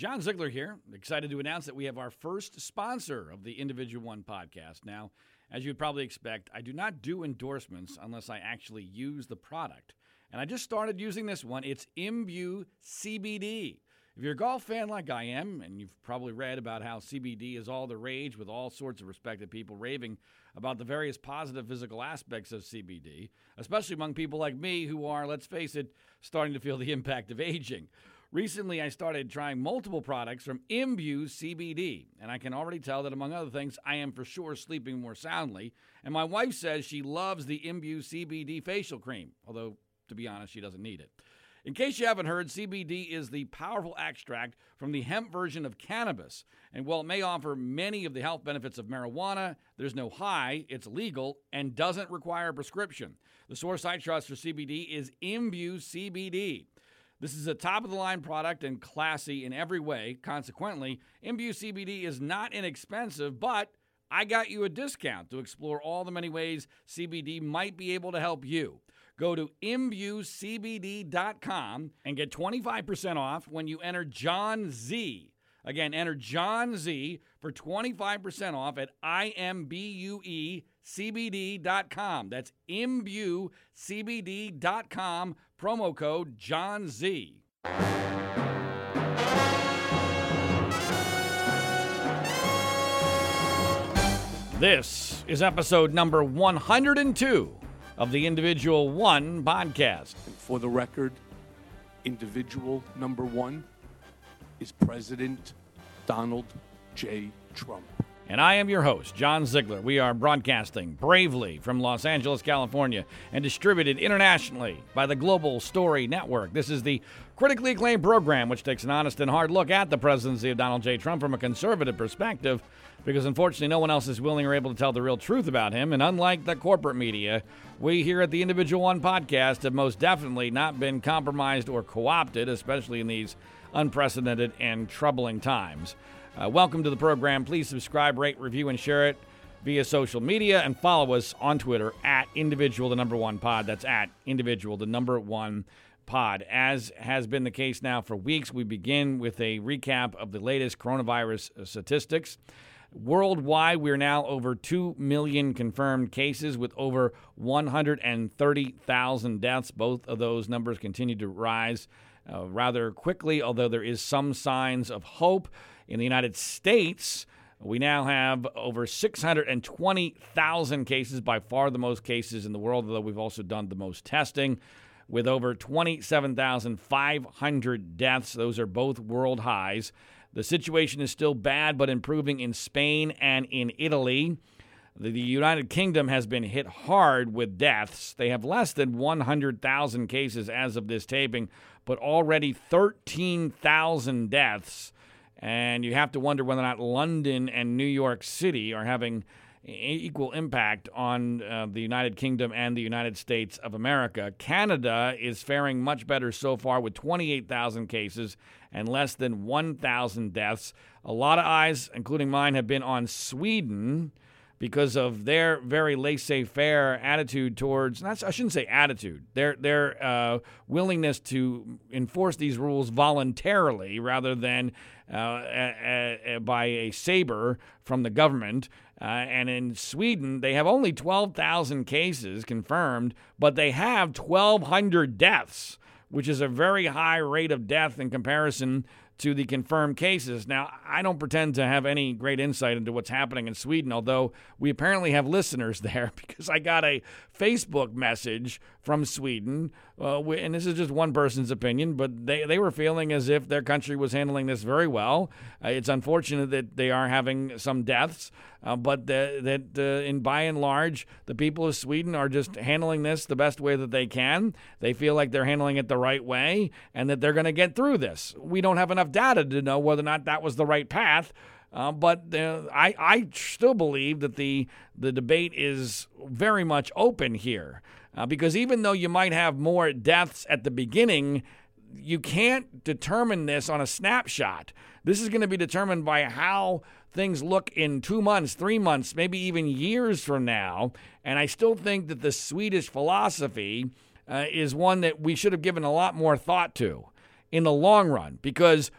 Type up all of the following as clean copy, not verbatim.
John Ziegler here, excited to announce that we have our first sponsor of the Individual One podcast. Now, as you'd probably expect, I do not do endorsements unless I actually use the product. And I just started using this one. It's Imbue CBD. If you're a golf fan like I am, and you've probably read about how CBD is all the rage with all sorts of respected people raving about the various positive physical aspects of CBD, especially among people like me who are, let's face it, starting to feel the impact of aging. Recently, I started trying multiple products from Imbue CBD, and I can already tell that, among other things, I am for sure sleeping more soundly, and my wife says she loves the Imbue CBD facial cream, although, to be honest, she doesn't need it. In case you haven't heard, CBD is the powerful extract from the hemp version of cannabis, and while it may offer many of the health benefits of marijuana, there's no high, it's legal, and doesn't require a prescription. The source I trust for CBD is Imbue CBD. This is a top-of-the-line product and classy in every way. Consequently, Imbue CBD is not inexpensive, but I got you a discount to explore all the many ways CBD might be able to help you. Go to imbuecbd.com and get 25% off when you enter John Z. Again, enter John Z for 25% off at imbuecbd.com. That's imbuecbd.com, promo code John Z. This is episode number 102 of the Individual One podcast. And for the record, individual number one is President Donald J. Trump. And I am your host, John Ziegler. We are broadcasting bravely from Los Angeles, California, and distributed internationally by the Global Story Network. This is the critically acclaimed program which takes an honest and hard look at the presidency of Donald J. Trump from a conservative perspective, because unfortunately no one else is willing or able to tell the real truth about him. And unlike the corporate media, we here at the Individual One podcast have most definitely not been compromised or co-opted, especially in these unprecedented and troubling times. Welcome to the program. Please subscribe, rate, review, and share it via social media, and follow us on Twitter at individual1pod. That's at individual1pod. As has been the case now for weeks, we begin with a recap of the latest coronavirus statistics. Worldwide, we're now over 2 million confirmed cases with over 130,000 deaths. Both of those numbers continue to rise rather quickly, although there is some signs of hope. In the United States, we now have over 620,000 cases, by far the most cases in the world, although we've also done the most testing, with over 27,500 deaths. Those are both world highs. The situation is still bad, but improving in Spain and in Italy. The United Kingdom has been hit hard with deaths. They have less than 100,000 cases as of this taping, but already 13,000 deaths. And you have to wonder whether or not London and New York City are having equal impact on the United Kingdom and the United States of America. Canada is faring much better so far with 28,000 cases and less than 1,000 deaths. A lot of eyes, including mine, have been on Sweden because of their very laissez-faire attitude towards, I shouldn't say attitude, their willingness to enforce these rules voluntarily rather than by a saber from the government. And in Sweden, they have only 12,000 cases confirmed, but they have 1,200 deaths, which is a very high rate of death in comparison to the confirmed cases. Now, I don't pretend to have any great insight into what's happening in Sweden, although we apparently have listeners there, because I got a Facebook message from Sweden, and this is just one person's opinion, but they were feeling as if their country was handling this very well. It's unfortunate that they are having some deaths, but that by and large, the people of Sweden are just handling this the best way that they can. They feel like they're handling it the right way and that they're going to get through this. We don't have enough data to know whether or not that was the right path, but I still believe that the debate is very much open here, because even though you might have more deaths at the beginning, you can't determine this on a snapshot. This is going to be determined by how things look in 2 months, 3 months, maybe even years from now, and I still think that the Swedish philosophy is one that we should have given a lot more thought to in the long run, because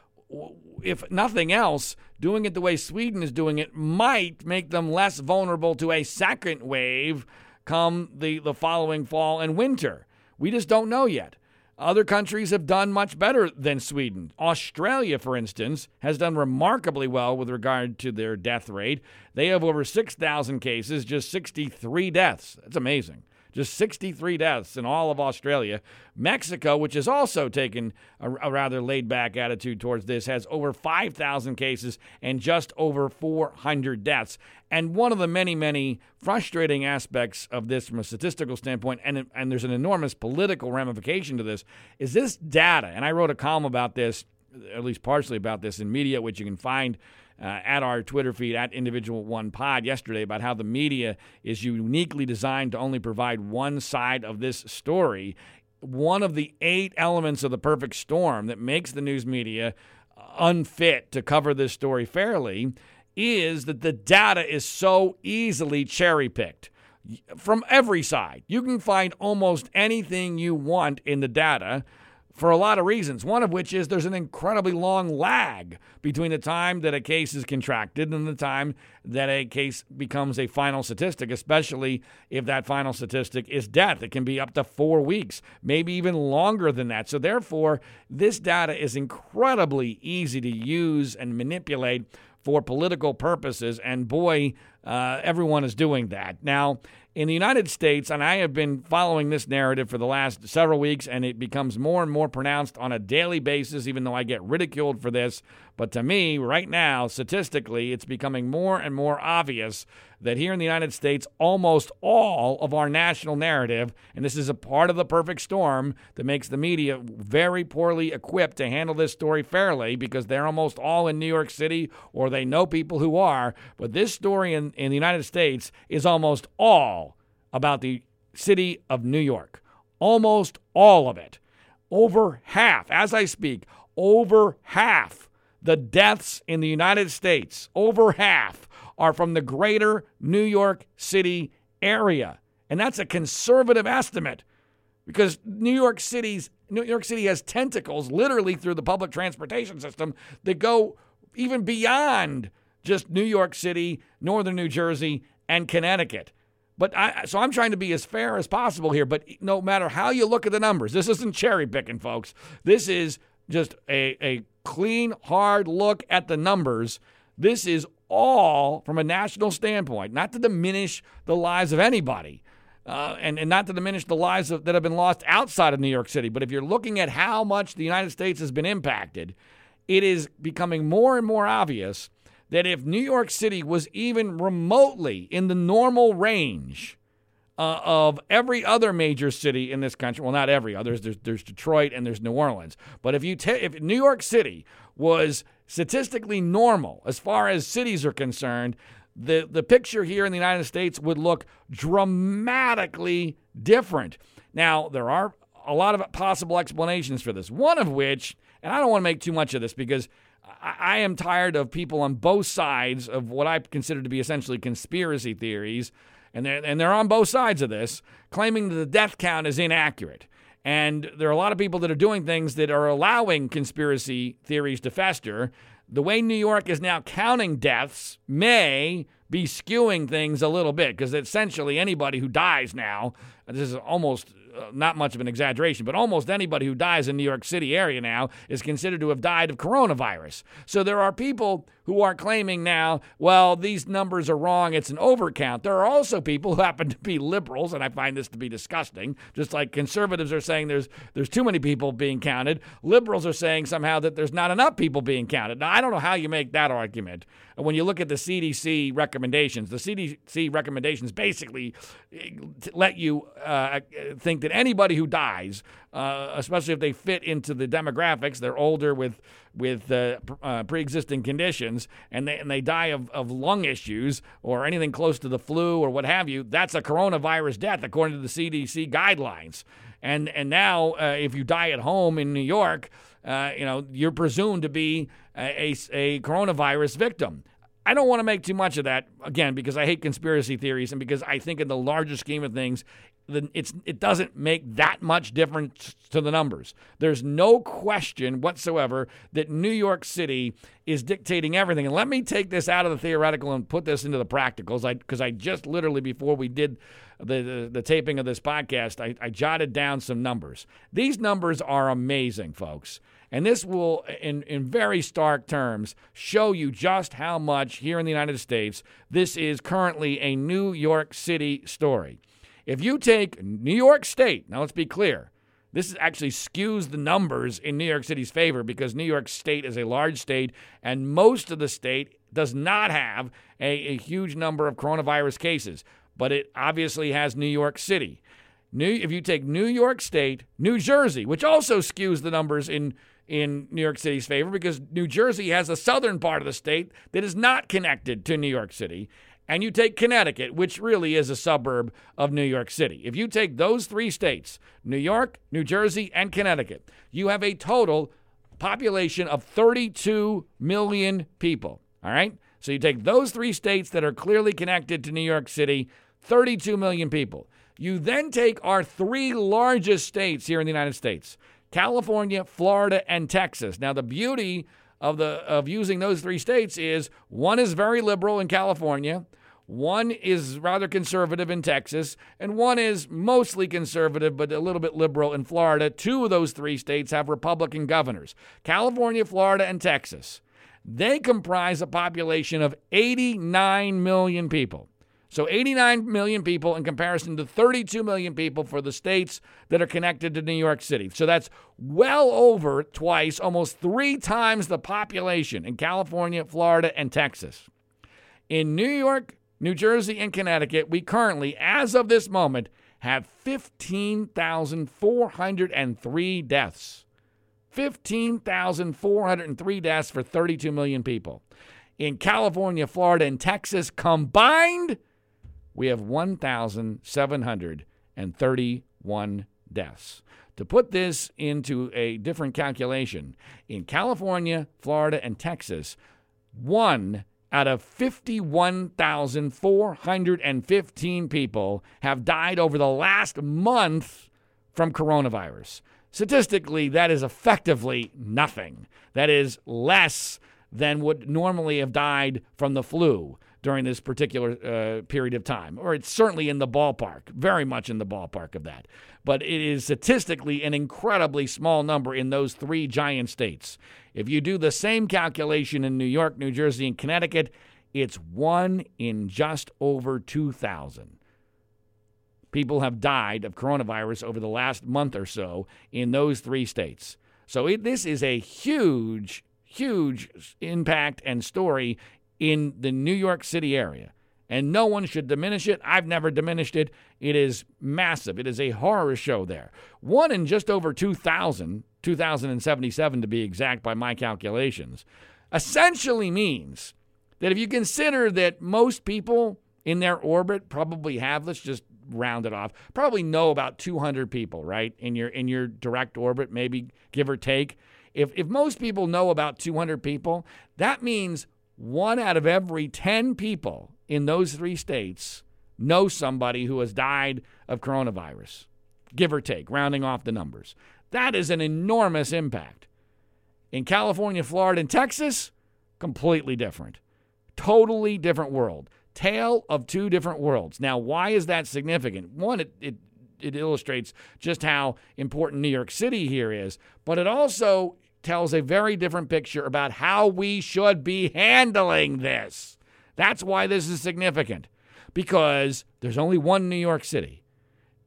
if nothing else, doing it the way Sweden is doing it might make them less vulnerable to a second wave come the following fall and winter. We just don't know yet. Other countries have done much better than Sweden. Australia, for instance, has done remarkably well with regard to their death rate. They have over 6,000 cases, just 63 deaths. That's amazing. Just 63 deaths in all of Australia. Mexico, which has also taken a rather laid-back attitude towards this, has over 5,000 cases and just over 400 deaths. And one of the many, many frustrating aspects of this from a statistical standpoint, and there's an enormous political ramification to this, is this data. And I wrote a column about this, at least partially about this, in media, which you can find at our Twitter feed, at Individual One Pod, yesterday, about how the media is uniquely designed to only provide one side of this story. One of the 8 elements of the perfect storm that makes the news media unfit to cover this story fairly is that the data is so easily cherry-picked from every side. You can find almost anything you want in the data, for a lot of reasons, one of which is there's an incredibly long lag between the time that a case is contracted and the time that a case becomes a final statistic, especially if that final statistic is death. It can be up to 4 weeks, maybe even longer than that. So therefore, this data is incredibly easy to use and manipulate for political purposes, and boy, everyone is doing that. Now, in the United States, and I have been following this narrative for the last several weeks, and it becomes more and more pronounced on a daily basis, even though I get ridiculed for this. But to me, right now, statistically, it's becoming more and more obvious that here in the United States, almost all of our national narrative, and this is a part of the perfect storm that makes the media very poorly equipped to handle this story fairly, because they're almost all in New York City, or they know people who are. But this story in the United States is almost all about the city of New York. Almost all of it. Over half, as I speak, over half the deaths in the United States, over half, are from the greater New York City area. And that's a conservative estimate, because New York City has tentacles literally through the public transportation system that go even beyond just New York City, northern New Jersey, and Connecticut. So I'm trying to be as fair as possible here, but no matter how you look at the numbers, this isn't cherry picking, folks. This is just a clean, hard look at the numbers. This is all from a national standpoint, not to diminish the lives of anybody, and not to diminish the lives that have been lost outside of New York City. But if you're looking at how much the United States has been impacted, it is becoming more and more obvious that if New York City was even remotely in the normal range of every other major city in this country, well, not every other, there's Detroit and there's New Orleans, but if New York City was statistically normal as far as cities are concerned, the picture here in the United States would look dramatically different. Now, there are a lot of possible explanations for this, one of which, and I don't want to make too much of this because I am tired of people on both sides of what I consider to be essentially conspiracy theories, and they're on both sides of this, claiming that the death count is inaccurate. And there are a lot of people that are doing things that are allowing conspiracy theories to fester. The way New York is now counting deaths may be skewing things a little bit, because essentially anybody who dies now, this is almost not much of an exaggeration, but almost anybody who dies in New York City area now is considered to have died of coronavirus. So there are people who are claiming now, well, these numbers are wrong, it's an overcount. There are also people who happen to be liberals, and I find this to be disgusting. Just like conservatives are saying there's too many people being counted, liberals are saying somehow that there's not enough people being counted. Now, I don't know how you make that argument. When you look at the CDC recommendations, the CDC recommendations basically let you think that anybody who dies, especially if they fit into the demographics, they're older with pre-existing conditions, and they die of lung issues or anything close to the flu or what have you, that's a coronavirus death according to the CDC guidelines. And now, if you die at home in New York, you're presumed to be a coronavirus victim. I don't want to make too much of that, again, because I hate conspiracy theories and because I think in the larger scheme of things, it doesn't make that much difference to the numbers. There's no question whatsoever that New York City is dictating everything. And let me take this out of the theoretical and put this into the practicals, because I just literally, before we did the taping of this podcast, I jotted down some numbers. These numbers are amazing, folks. And this will, in very stark terms, show you just how much here in the United States this is currently a New York City story. If you take New York State, now let's be clear, this actually skews the numbers in New York City's favor because New York State is a large state and most of the state does not have a huge number of coronavirus cases, but it obviously has New York City. If you take New York State, New Jersey, which also skews the numbers in New York City's favor because New Jersey has a southern part of the state that is not connected to New York City, and you take Connecticut, which really is a suburb of New York City. If you take those three states, New York, New Jersey, and Connecticut, you have a total population of 32 million people, all right? So you take those three states that are clearly connected to New York City, 32 million people. You then take our three largest states here in the United States, California, Florida, and Texas. Now, the beauty of using those three states is one is very liberal in California, one is rather conservative in Texas, and one is mostly conservative but a little bit liberal in Florida. Two of those three states have Republican governors, California, Florida, and Texas. They comprise a population of 89 million people. So 89 million people in comparison to 32 million people for the states that are connected to New York City. So that's well over twice, almost three times the population in California, Florida, and Texas. In New York, New Jersey, and Connecticut, we currently, as of this moment, have 15,403 deaths. 15,403 deaths for 32 million people. In California, Florida, and Texas combined, we have 1,731 deaths. To put this into a different calculation, in California, Florida, and Texas, one out of 51,415 people have died over the last month from coronavirus. Statistically, that is effectively nothing. That is less than would normally have died from the flu during this particular period of time, or it's certainly in the ballpark, very much in the ballpark of that. But it is statistically an incredibly small number in those three giant states. If you do the same calculation in New York, New Jersey, and Connecticut, it's one in just over 2,000. People have died of coronavirus over the last month or so in those three states. So this is a huge, huge impact and story in the New York City area. And no one should diminish it. I've never diminished it. It is massive. It is a horror show there. One in just over 2,000, 2,077 to be exact by my calculations, essentially means that if you consider that most people in their orbit probably have, let's just round it off, probably know about 200 people, right, in your direct orbit, maybe give or take. If most people know about 200 people, that means one out of every 10 people in those three states know somebody who has died of coronavirus, give or take, rounding off the numbers. That is an enormous impact. In California, Florida, and Texas, completely different. Totally different world. Tale of two different worlds. Now, why is that significant? One, it illustrates just how important New York City here is, but it also tells a very different picture about how we should be handling this. That's why this is significant, because there's only one New York City,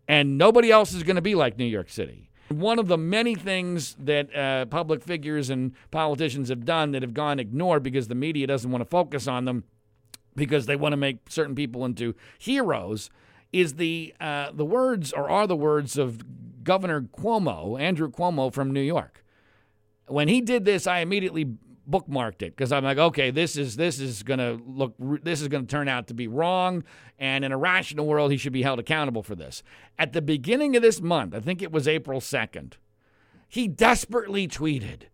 and nobody else is going to be like New York City. One of the many things that public figures and politicians have done that have gone ignored because the media doesn't want to focus on them because they want to make certain people into heroes is the words or are the words of Governor Cuomo, Andrew Cuomo from New York. When he did this, I immediately bookmarked it because I'm like, okay, this is going to turn out to be wrong, and in a rational world, he should be held accountable for this. At the beginning of this month, I think it was April 2nd, he desperately tweeted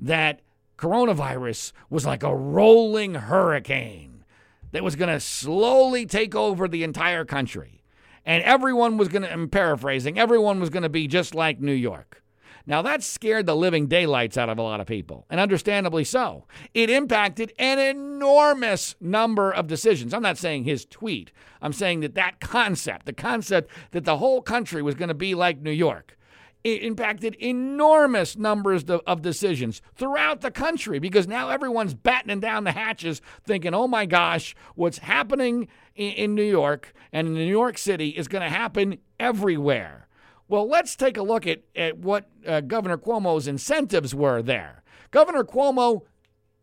that coronavirus was like a rolling hurricane that was going to slowly take over the entire country. and everyone was going to, I'm paraphrasing, everyone was going to be just like New York. Now, that scared the living daylights out of a lot of people, and understandably so. It impacted an enormous number of decisions. I'm not saying his tweet. I'm saying that concept, the concept that the whole country was going to be like New York, it impacted enormous numbers of decisions throughout the country, because now everyone's battening down the hatches thinking, oh, my gosh, what's happening in New York and in New York City is going to happen everywhere. Well, let's take a look at what Governor Cuomo's incentives were there. Governor Cuomo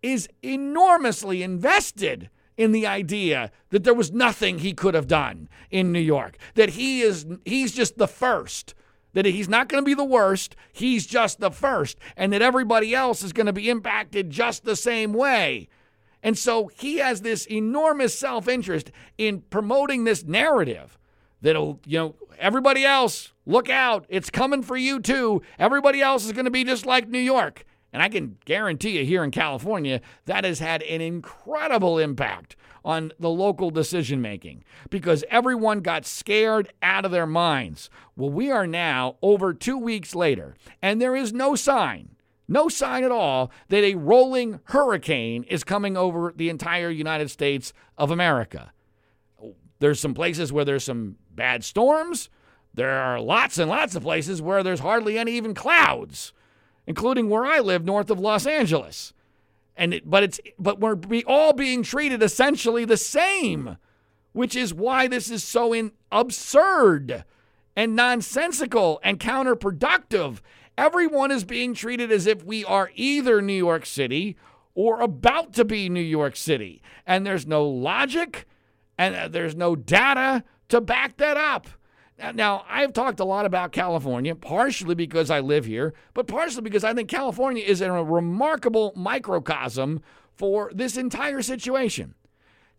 is enormously invested in the idea that there was nothing he could have done in New York, that he's just the first, that he's not going to be the worst, he's just the first, and that everybody else is going to be impacted just the same way. And so he has this enormous self-interest in promoting this narrative that'll, you know, everybody else, look out, it's coming for you too. Everybody else is going to be just like New York. And I can guarantee you here in California, that has had an incredible impact on the local decision-making because everyone got scared out of their minds. Well, we are now over 2 weeks later, and there is no sign at all that a rolling hurricane is coming over the entire United States of America. There's some places where there's some bad storms. There are lots and lots of places where there's hardly any even clouds, including where I live north of Los Angeles. But we're all being treated essentially the same, which is why this is so absurd and nonsensical and counterproductive. Everyone is being treated as if we are either New York City or about to be New York City, and there's no logic. And there's no data to back that up. Now, I've talked a lot about California, partially because I live here, but partially because I think California is a remarkable microcosm for this entire situation.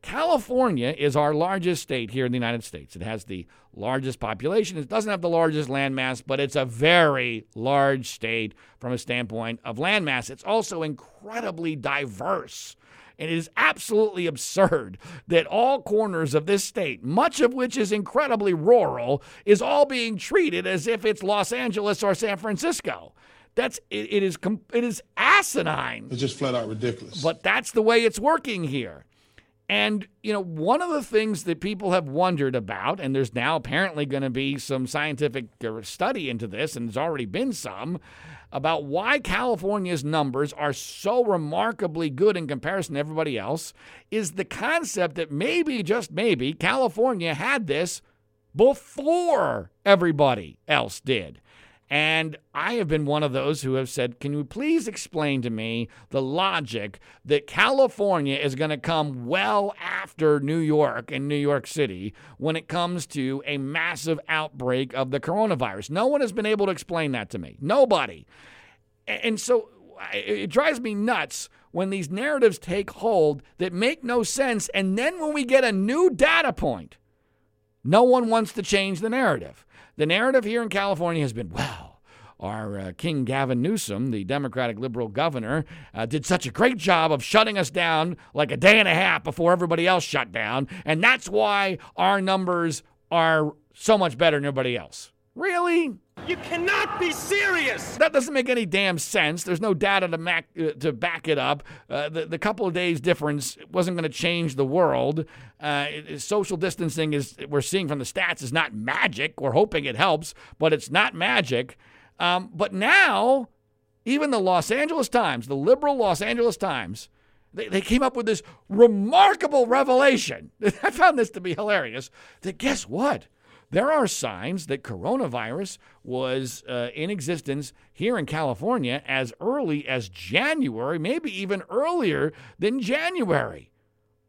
California is our largest state here in the United States. It has the largest population. It doesn't have the largest landmass, but it's a very large state from a standpoint of landmass. It's also incredibly diverse. And it is absolutely absurd that all corners of this state, much of which is incredibly rural, is all being treated as if it's Los Angeles or San Francisco. It is asinine. It's just flat out ridiculous. But that's the way it's working here. And, you know, one of the things that people have wondered about, and there's now apparently going to be some scientific study into this, and there's already been some, about why California's numbers are so remarkably good in comparison to everybody else, is the concept that maybe, just maybe, California had this before everybody else did. And I have been one of those who have said, can you please explain to me the logic that California is going to come well after New York and New York City when it comes to a massive outbreak of the coronavirus? No one has been able to explain that to me. Nobody. And so it drives me nuts when these narratives take hold that make no sense. And then when we get a new data point, no one wants to change the narrative. The narrative here in California has been, well, our King Gavin Newsom, the Democratic liberal governor, did such a great job of shutting us down like a day and a half before everybody else shut down, and that's why our numbers are so much better than everybody else. Really? You cannot be serious. That doesn't make any damn sense. There's no data to back it up. The couple of days difference wasn't going to change the world. Social distancing we're seeing from the stats is not magic. We're hoping it helps, but it's not magic. But now, even the Los Angeles Times, the liberal Los Angeles Times, they came up with this remarkable revelation. I found this to be hilarious. That guess what? There are signs that coronavirus was in existence here in California as early as January, maybe even earlier than January.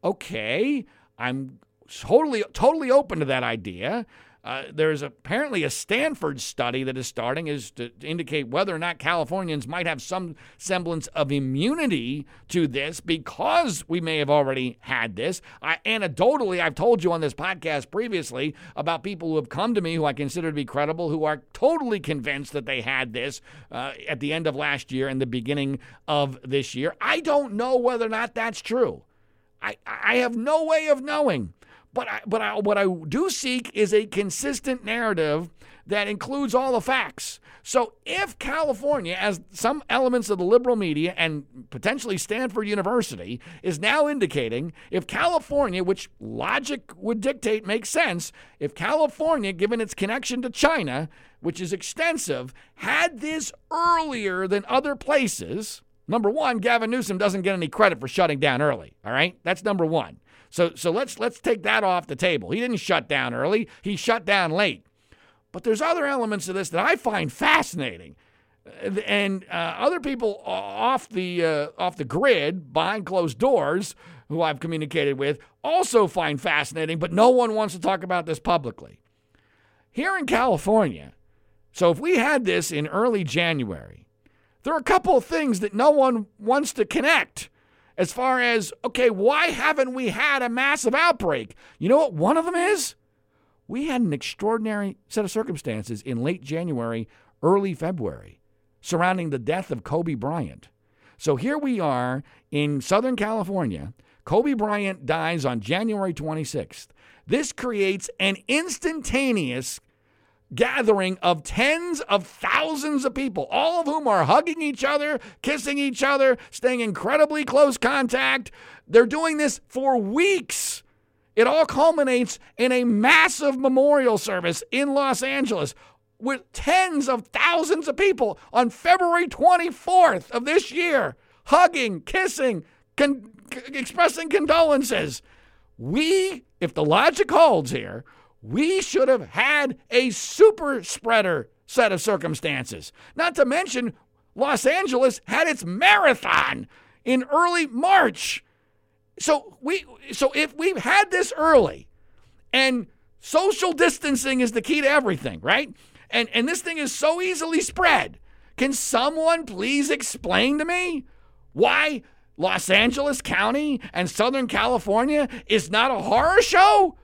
Okay, I'm totally open to that idea. There's apparently a Stanford study that is starting to indicate whether or not Californians might have some semblance of immunity to this because we may have already had this. Anecdotally, I've told you on this podcast previously about people who have come to me who I consider to be credible, who are totally convinced that they had this at the end of last year and the beginning of this year. I don't know whether or not that's true. I have no way of knowing. But what I do seek is a consistent narrative that includes all the facts. So if California, as some elements of the liberal media and potentially Stanford University is now indicating, if California, which logic would dictate makes sense, if California, given its connection to China, which is extensive, had this earlier than other places, number one, Gavin Newsom doesn't get any credit for shutting down early, all right? That's number one. So let's take that off the table. He didn't shut down early. He shut down late. But there's other elements of this that I find fascinating, and other people off the grid behind closed doors who I've communicated with also find fascinating. But no one wants to talk about this publicly here in California. So if we had this in early January, there are a couple of things that no one wants to connect. As far as, okay, why haven't we had a massive outbreak? You know what one of them is? We had an extraordinary set of circumstances in late January, early February, surrounding the death of Kobe Bryant. So here we are in Southern California. Kobe Bryant dies on January 26th. This creates an instantaneous gathering of tens of thousands of people, all of whom are hugging each other, kissing each other, staying incredibly close contact. They're doing this for weeks. It all culminates in a massive memorial service in Los Angeles with tens of thousands of people on February 24th of this year, hugging, kissing, expressing condolences. We, if the logic holds here, we should have had a super spreader set of circumstances. Not to mention, Los Angeles had its marathon in early March. So if we've had this early, and social distancing is the key to everything, right? And this thing is so easily spread. Can someone please explain to me why Los Angeles County and Southern California is not a horror show?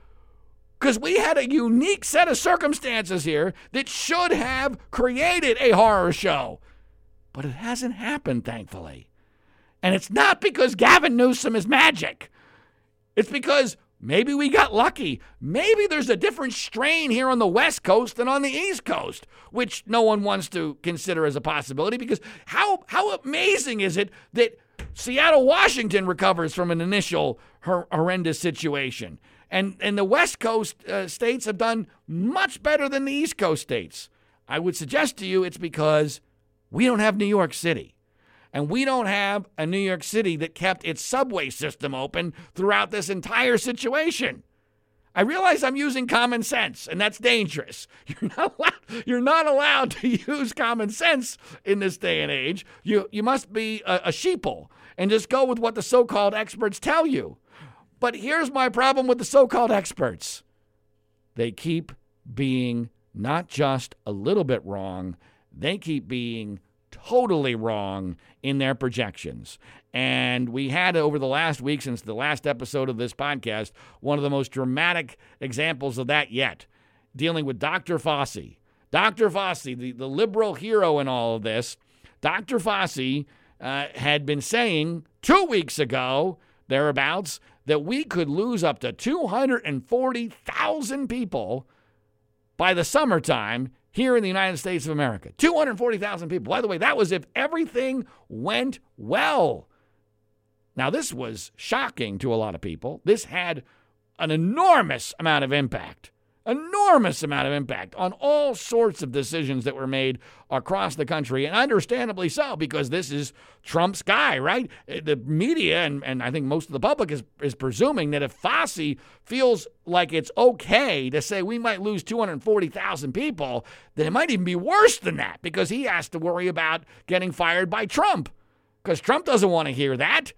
Because we had a unique set of circumstances here that should have created a horror show. But it hasn't happened, thankfully. And it's not because Gavin Newsom is magic. It's because maybe we got lucky. Maybe there's a different strain here on the West Coast than on the East Coast, which no one wants to consider as a possibility, because how amazing is it that Seattle, Washington recovers from an initial horrendous situation? And the West Coast states have done much better than the East Coast states. I would suggest to you it's because we don't have New York City. And we don't have a New York City that kept its subway system open throughout this entire situation. I realize I'm using common sense, and that's dangerous. You're not allowed to use common sense in this day and age. You must be a sheeple and just go with what the so-called experts tell you. But here's my problem with the so-called experts. They keep being not just a little bit wrong. They keep being totally wrong in their projections. And we had, over the last week since the last episode of this podcast, one of the most dramatic examples of that yet, dealing with Dr. Fauci. Dr. Fauci, the liberal hero in all of this, Dr. Fauci had been saying 2 weeks ago, thereabouts, that we could lose up to 240,000 people by the summertime here in the United States of America. 240,000 people. By the way, that was if everything went well. Now, this was shocking to a lot of people. This had an enormous amount of impact on all sorts of decisions that were made across the country, and understandably so, because this is Trump's guy, right? The media, and I think most of the public is presuming that if Fauci feels like it's okay to say we might lose 240,000 people, then it might even be worse than that, because he has to worry about getting fired by Trump, because Trump doesn't want to hear that.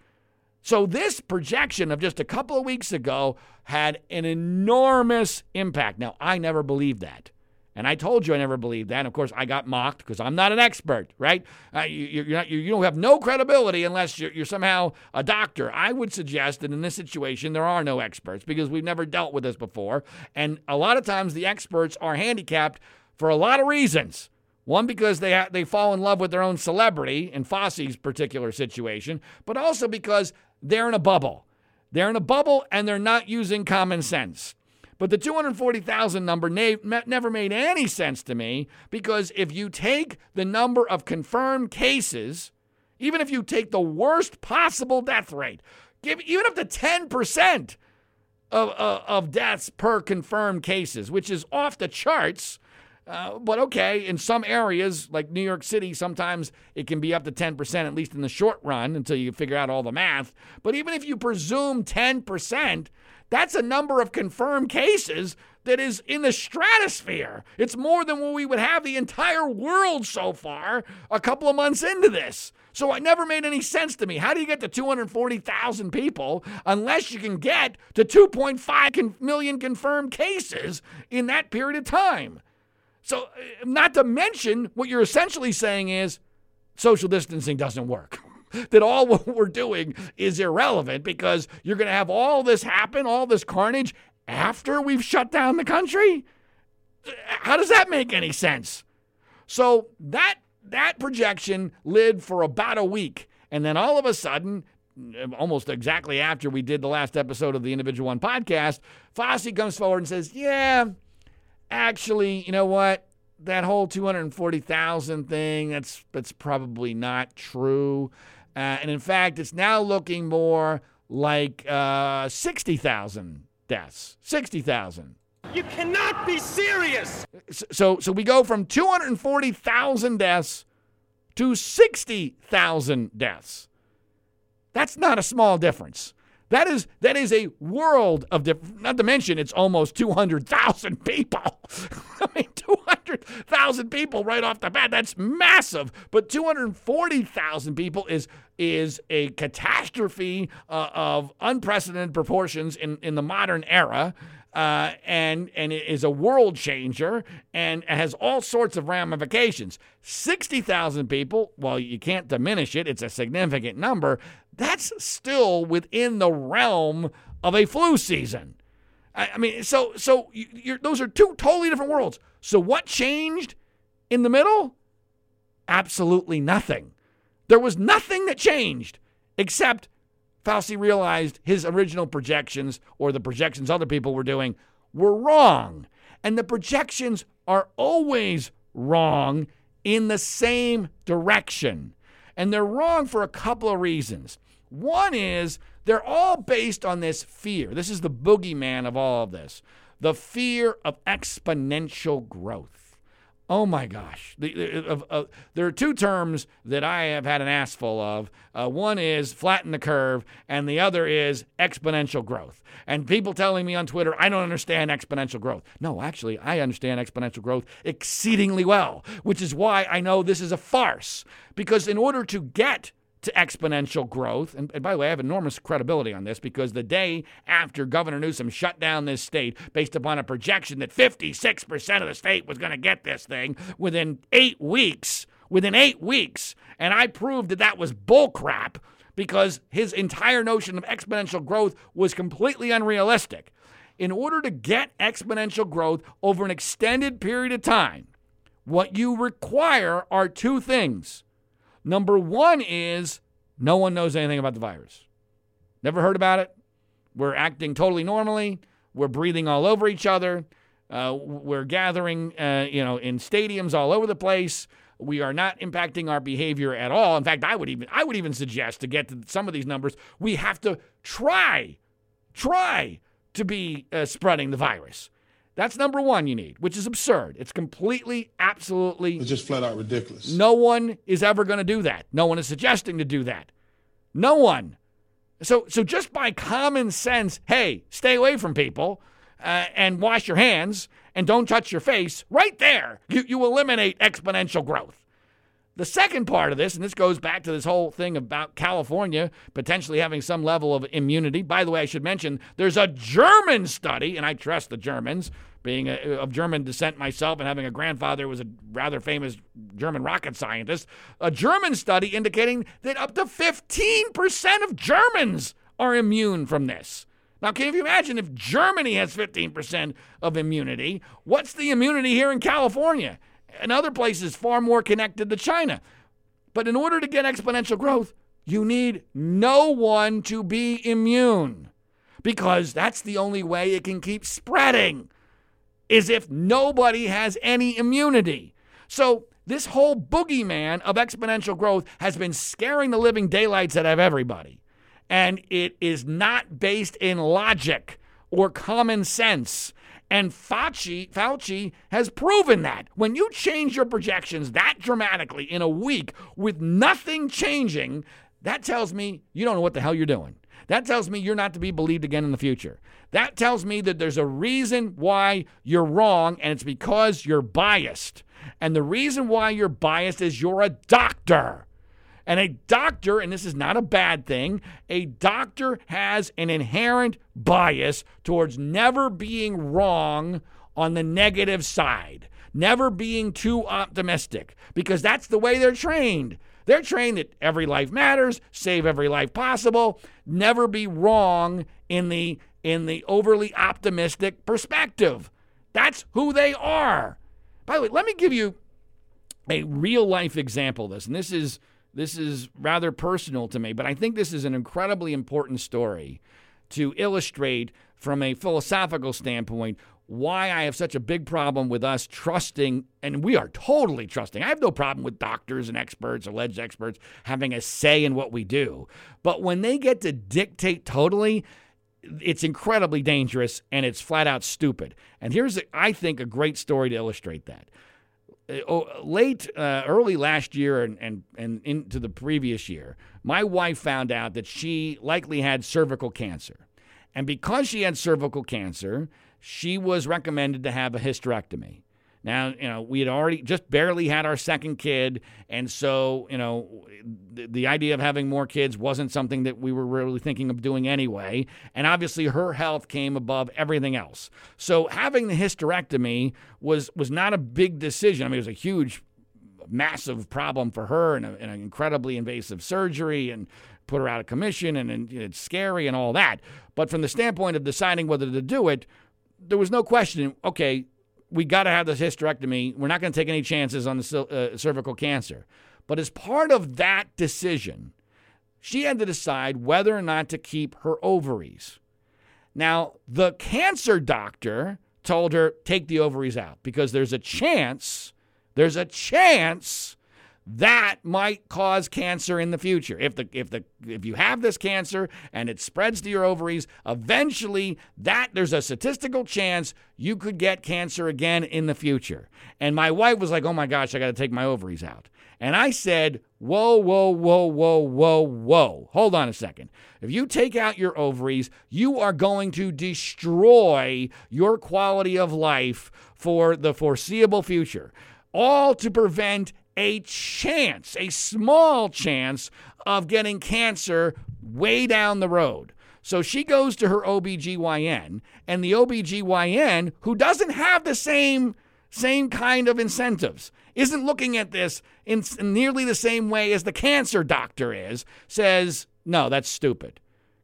So this projection of just a couple of weeks ago had an enormous impact. Now, I never believed that. And I told you I never believed that. And, of course, I got mocked because I'm not an expert, right? You don't have no credibility unless you're somehow a doctor. I would suggest that in this situation there are no experts, because we've never dealt with this before. And a lot of times the experts are handicapped for a lot of reasons. One, because they fall in love with their own celebrity in Fauci's particular situation, but also because they're in a bubble. They're in a bubble and they're not using common sense. But the 240,000 number never made any sense to me, because if you take the number of confirmed cases, even if you take the worst possible death rate, even up to 10% of deaths per confirmed cases, which is off the charts. But okay, in some areas, like New York City, sometimes it can be up to 10%, at least in the short run, until you figure out all the math. But even if you presume 10%, that's a number of confirmed cases that is in the stratosphere. It's more than what we would have the entire world so far a couple of months into this. So it never made any sense to me. How do you get to 240,000 people unless you can get to 2.5 million confirmed cases in that period of time? So not to mention what you're essentially saying is social distancing doesn't work, that all what we're doing is irrelevant because you're going to have all this happen, all this carnage after we've shut down the country. How does that make any sense? So that projection lived for about a week. And then all of a sudden, almost exactly after we did the last episode of the Individual One podcast, Fauci comes forward and says, yeah, actually, you know what? That whole 240,000 thing, that's probably not true. And in fact, it's now looking more like 60,000 deaths. 60,000. You cannot be serious. So we go from 240,000 deaths to 60,000 deaths. That's not a small difference. That is a world of difference, not to mention it's almost 200,000 people. I mean, 200,000 people right off the bat, that's massive. But 240,000 people is a catastrophe of unprecedented proportions in the modern era. And it is a world changer and has all sorts of ramifications. 60,000 people, well, you can't diminish it. It's a significant number. That's still within the realm of a flu season. I mean, so those are two totally different worlds. So what changed in the middle? Absolutely nothing. There was nothing that changed except Fauci realized his original projections, or the projections other people were doing, were wrong. And the projections are always wrong in the same direction. And they're wrong for a couple of reasons. One is they're all based on this fear. This is the boogeyman of all of this. The fear of exponential growth. Oh, my gosh. There are two terms that I have had an ass full of. One is flatten the curve, and the other is exponential growth. And people telling me on Twitter, I don't understand exponential growth. No, actually, I understand exponential growth exceedingly well, which is why I know this is a farce. Because in order to get to exponential growth, and by the way, I have enormous credibility on this, because the day after Governor Newsom shut down this state based upon a projection that 56% of the state was going to get this thing within eight weeks, and I proved that was bullcrap, because his entire notion of exponential growth was completely unrealistic. In order to get exponential growth over an extended period of time, what you require are two things. Number one is no one knows anything about the virus. Never heard about it. We're acting totally normally. We're breathing all over each other. We're gathering, in stadiums all over the place. We are not impacting our behavior at all. In fact, I would even suggest, to get to some of these numbers, we have to try to be spreading the virus. That's number one you need, which is absurd. It's completely, absolutely... It's just flat out ridiculous. No one is ever going to do that. No one is suggesting to do that. No one. So just by common sense, hey, stay away from people and wash your hands and don't touch your face, right there, you eliminate exponential growth. The second part of this, and this goes back to this whole thing about California potentially having some level of immunity. By the way, I should mention there's a German study, and I trust the Germans, being of German descent myself and having a grandfather who was a rather famous German rocket scientist, a German study indicating that up to 15% of Germans are immune from this. Now, can you imagine if Germany has 15% of immunity? What's the immunity here in California? And other places far more connected to China. But in order to get exponential growth, you need no one to be immune. because that's the only way it can keep spreading, is if nobody has any immunity. So this whole boogeyman of exponential growth has been scaring the living daylights out of everybody. And it is not based in logic or common sense. And Fauci has proven that. When you change your projections that dramatically in a week with nothing changing, that tells me you don't know what the hell you're doing. That tells me you're not to be believed again in the future. That tells me that there's a reason why you're wrong, and it's because you're biased. And the reason why you're biased is you're a doctor. And a doctor, and this is not a bad thing, a doctor has an inherent bias towards never being wrong on the negative side, never being too optimistic, because that's the way they're trained. They're trained that every life matters, save every life possible, never be wrong in the overly optimistic perspective. That's who they are. By the way, let me give you a real-life example of this, and this is rather personal to me, but I think this is an incredibly important story to illustrate from a philosophical standpoint why I have such a big problem with us trusting, and we are totally trusting. I have no problem with doctors and experts, alleged experts, having a say in what we do. But when they get to dictate totally, it's incredibly dangerous and it's flat out stupid. And here's, I think, a great story to illustrate that. Early last year and into the previous year, my wife found out that she likely had cervical cancer. And because she had cervical cancer, she was recommended to have a hysterectomy. Now, you know, we had already just barely had our second kid. And so, you know, the idea of having more kids wasn't something that we were really thinking of doing anyway. And obviously her health came above everything else. So having the hysterectomy was not a big decision. I mean, it was a huge, massive problem for her and an incredibly invasive surgery and put her out of commission. And it's scary and all that. But from the standpoint of deciding whether to do it, there was no question, okay, we got to have this hysterectomy. We're not going to take any chances on the cervical cancer. But as part of that decision, she had to decide whether or not to keep her ovaries. Now, the cancer doctor told her, take the ovaries out because there's a chance that might cause cancer in the future. If you have this cancer and it spreads to your ovaries, eventually there's a statistical chance you could get cancer again in the future. And my wife was like, oh my gosh, I got to take my ovaries out. And I said, whoa, whoa, whoa, whoa, whoa, whoa. Hold on a second. If you take out your ovaries, you are going to destroy your quality of life for the foreseeable future, all to prevent a chance, a small chance of getting cancer way down the road. So she goes to her OBGYN, and the OBGYN, who doesn't have the same kind of incentives, isn't looking at this in nearly the same way as the cancer doctor is, says, no, that's stupid.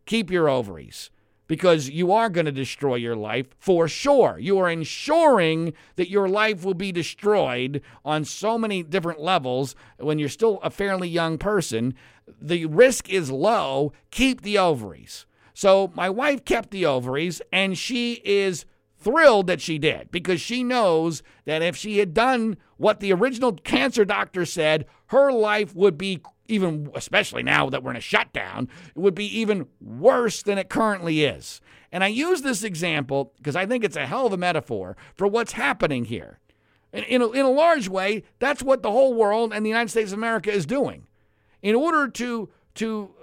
Keep your ovaries because you are going to destroy your life for sure. You are ensuring that your life will be destroyed on so many different levels when you're still a fairly young person. The risk is low. Keep the ovaries. So my wife kept the ovaries, and she is thrilled that she did because she knows that if she had done what the original cancer doctor said, her life would be, even especially now that we're in a shutdown, it would be even worse than it currently is. And I use this example because I think it's a hell of a metaphor for what's happening here. And in a large way, that's what the whole world and the United States of America is doing. In order to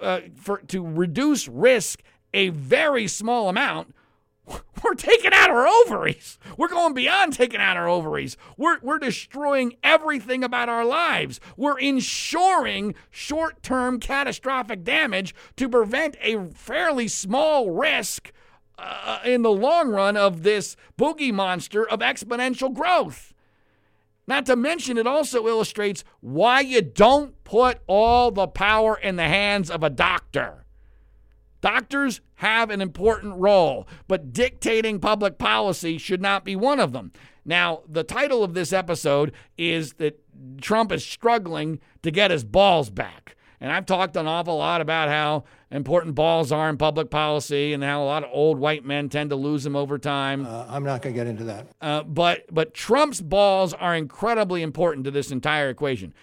reduce risk a very small amount, we're taking out our ovaries. We're going beyond taking out our ovaries. We're destroying everything about our lives. We're ensuring short-term catastrophic damage to prevent a fairly small risk in the long run of this boogie monster of exponential growth. Not to mention, it also illustrates why you don't put all the power in the hands of a doctor. Doctors have an important role, but dictating public policy should not be one of them. Now, the title of this episode is that Trump is struggling to get his balls back. And I've talked an awful lot about how important balls are in public policy and how a lot of old white men tend to lose them over time. I'm not going to get into that. But Trump's balls are incredibly important to this entire equation.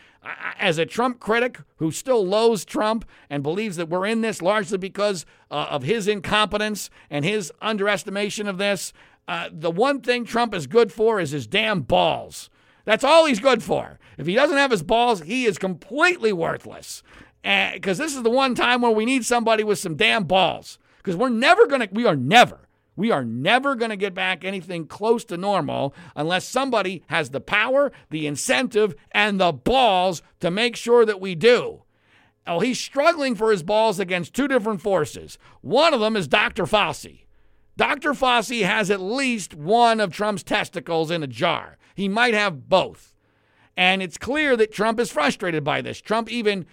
As a Trump critic who still loathes Trump and believes that we're in this largely because of his incompetence and his underestimation of this, the one thing Trump is good for is his damn balls. That's all he's good for. If he doesn't have his balls, he is completely worthless. Because this is the one time where we need somebody with some damn balls. Because we are never going to get back anything close to normal unless somebody has the power, the incentive, and the balls to make sure that we do. Oh, he's struggling for his balls against two different forces. One of them is Dr. Fauci. Dr. Fauci has at least one of Trump's testicles in a jar. He might have both. And it's clear that Trump is frustrated by this. Trump even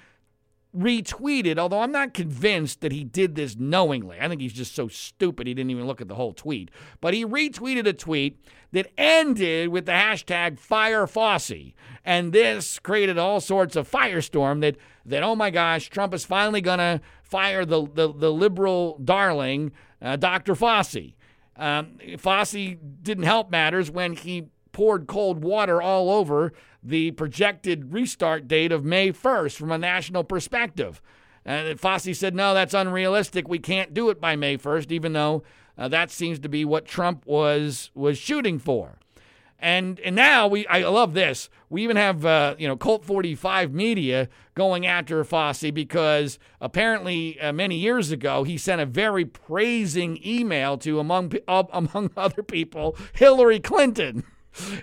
retweeted, although I'm not convinced that he did this knowingly. I think he's just so stupid he didn't even look at the whole tweet. But he retweeted a tweet that ended with the hashtag Fire Fauci. And this created all sorts of firestorm that oh my gosh, Trump is finally going to fire the liberal darling, Dr. Fauci. Fauci didn't help matters when he poured cold water all over the projected restart date of May 1st from a national perspective. And Fauci said, no, that's unrealistic. We can't do it by May 1st, even though that seems to be what Trump was shooting for. And now I love this. We even have Colt 45 media going after Fauci because apparently many years ago he sent a very praising email to among other people Hillary Clinton.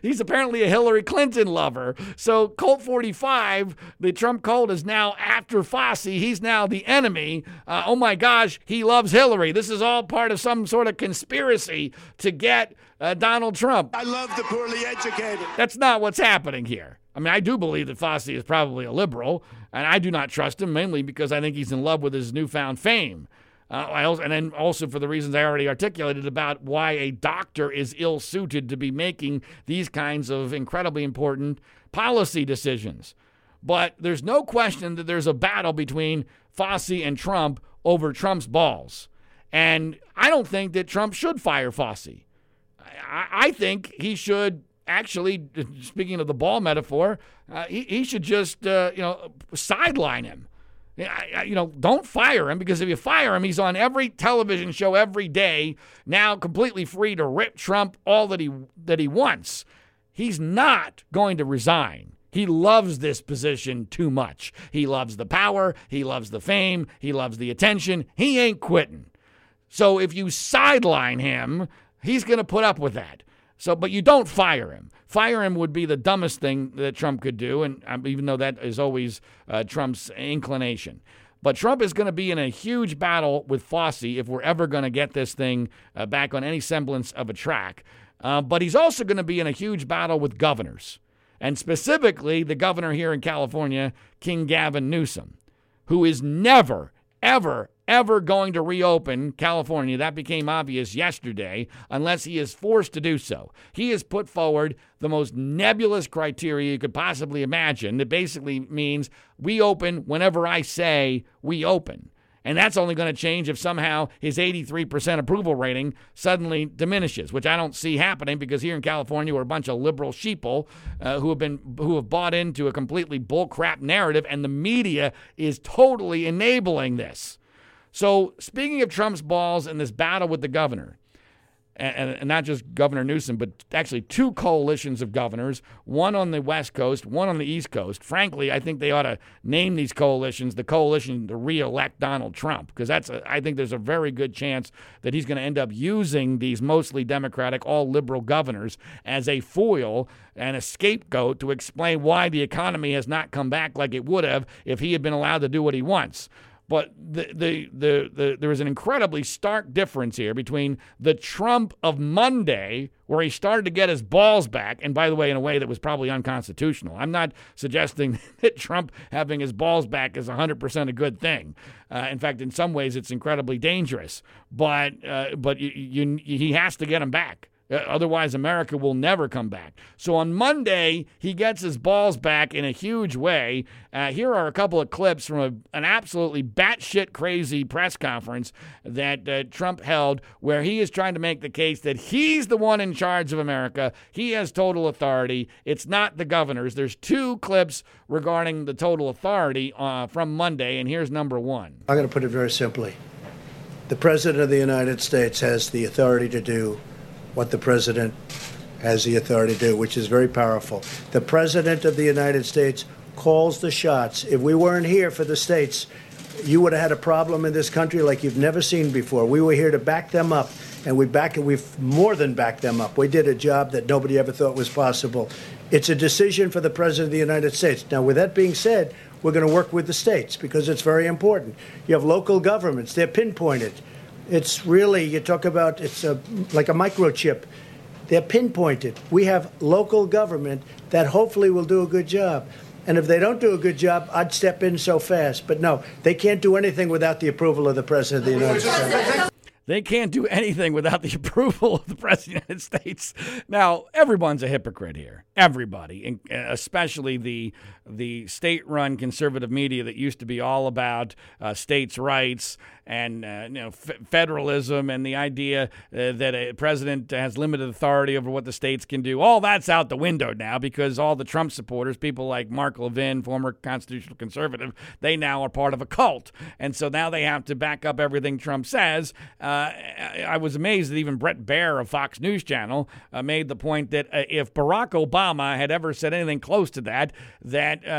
He's apparently a Hillary Clinton lover. So Colt 45, the Trump Colt, is now after Fauci. He's now the enemy. Oh, my gosh, he loves Hillary. This is all part of some sort of conspiracy to get Donald Trump. I love the poorly educated. That's not what's happening here. I mean, I do believe that Fauci is probably a liberal, and I do not trust him, mainly because I think he's in love with his newfound fame. And then also for the reasons I already articulated about why a doctor is ill-suited to be making these kinds of incredibly important policy decisions. But there's no question that there's a battle between Fauci and Trump over Trump's balls. And I don't think that Trump should fire Fauci. I think he should actually, speaking of the ball metaphor, he should just sideline him. Don't fire him, because if you fire him, he's on every television show every day, now completely free to rip Trump all that he wants. He's not going to resign. He loves this position too much. He loves the power. He loves the fame. He loves the attention. He ain't quitting. So if you sideline him, he's going to put up with that. But you don't fire him. Fire him would be the dumbest thing that Trump could do, and even though that is always Trump's inclination. But Trump is going to be in a huge battle with Fauci if we're ever going to get this thing back on any semblance of a track. But he's also going to be in a huge battle with governors, and specifically the governor here in California, King Gavin Newsom, who is never, ever, ever going to reopen California. That became obvious yesterday, unless he is forced to do so. He has put forward the most nebulous criteria you could possibly imagine that basically means we open whenever I say we open. And that's only going to change if somehow his 83% approval rating suddenly diminishes, which I don't see happening, because here in California we're a bunch of liberal sheeple who have bought into a completely bullcrap narrative, and the media is totally enabling this. So speaking of Trump's balls and this battle with the governor, and not just Governor Newsom, but actually two coalitions of governors, one on the West Coast, one on the East Coast. Frankly, I think they ought to name these coalitions the coalition to reelect Donald Trump, because I think there's a very good chance that he's going to end up using these mostly Democratic, all liberal governors as a foil and a scapegoat to explain why the economy has not come back like it would have if he had been allowed to do what he wants. But there is an incredibly stark difference here between the Trump of Monday, where he started to get his balls back, and by the way, in a way that was probably unconstitutional. I'm not suggesting that Trump having his balls back is 100% a good thing. In fact, in some ways, it's incredibly dangerous. But he has to get them back. Otherwise, America will never come back. So on Monday, he gets his balls back in a huge way. Here are a couple of clips from an absolutely batshit crazy press conference that Trump held, where he is trying to make the case that he's the one in charge of America. He has total authority. It's not the governors. There's two clips regarding the total authority from Monday, and here's number one. I'm going to put it very simply. The President of the United States has the authority to do what the President has the authority to do, which is very powerful. The President of the United States calls the shots. If we weren't here for the states, you would have had a problem in this country like you've never seen before. We were here to back them up, and we've more than backed them up. We did a job that nobody ever thought was possible. It's a decision for the President of the United States. Now, with that being said, we're going to work with the states because it's very important. You have local governments. They're pinpointed. It's really, you talk about, it's like a microchip. They're pinpointed. We have local government that hopefully will do a good job. And if they don't do a good job, I'd step in so fast. But no, they can't do anything without the approval of the President of the United States. They can't do anything without the approval of the President of the United States. Now, everyone's a hypocrite here. Everybody, especially the state-run conservative media that used to be all about states' rights and federalism and the idea that a president has limited authority over what the states can do. All that's out the window now because all the Trump supporters, people like Mark Levin, former constitutional conservative, they now are part of a cult. And so now they have to back up everything Trump says. I was amazed that even Bret Baier of Fox News Channel made the point that if Barack Obama had ever said anything close to that,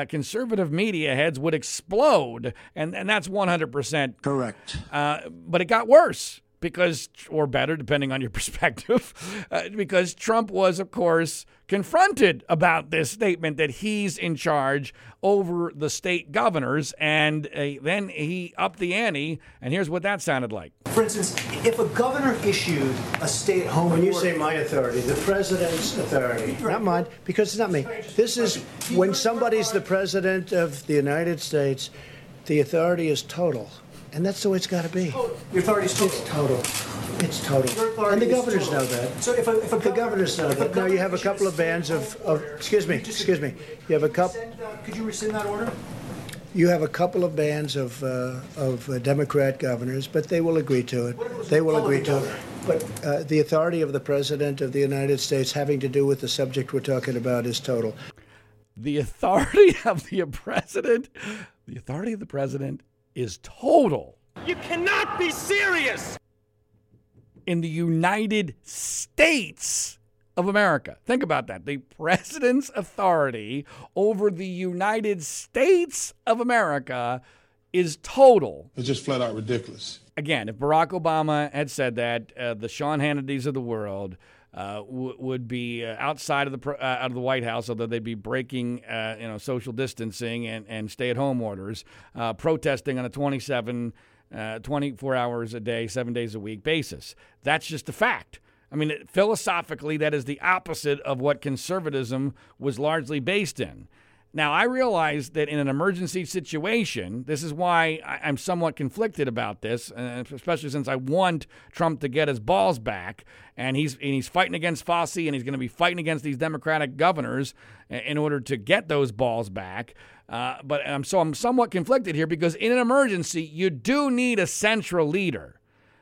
conservative media heads would explode. And that's 100% correct. But it got worse because, or better, depending on your perspective, because Trump was, of course, confronted about this statement that he's in charge over the state governors. And then he upped the ante. And here's what that sounded like. For instance, if a governor issued a stay-at-home order. When you say my authority, the president's authority. Not mine, because it's not me. This is when somebody's the president of the United States, the authority is total. And that's the way it's got to be. Your authority is total. It's total. And the governors know that. So if the governors know that. Now you have a couple of bands of excuse me. You have a couple. Could you rescind that order? You have a couple of bands of Democrat governors, but they will agree to it. They will agree to it. But the authority of the President of the United States having to do with the subject we're talking about is total. The authority of the President is total. You cannot be serious. In the United States of America. Think about that. The president's authority over the United States of America is total. It's just flat out ridiculous. Again, if Barack Obama had said that, the Sean Hannitys of the world would be outside of the White House, although they'd be breaking social distancing and stay-at-home orders, protesting on a 24 hours a day, 7 days a week basis. That's just a fact. I mean, philosophically, that is the opposite of what conservatism was largely based in. Now, I realize that in an emergency situation, this is why I'm somewhat conflicted about this, especially since I want Trump to get his balls back, and he's fighting against Fauci, and he's going to be fighting against these Democratic governors in order to get those balls back. I'm somewhat conflicted here because in an emergency, you do need a central leader.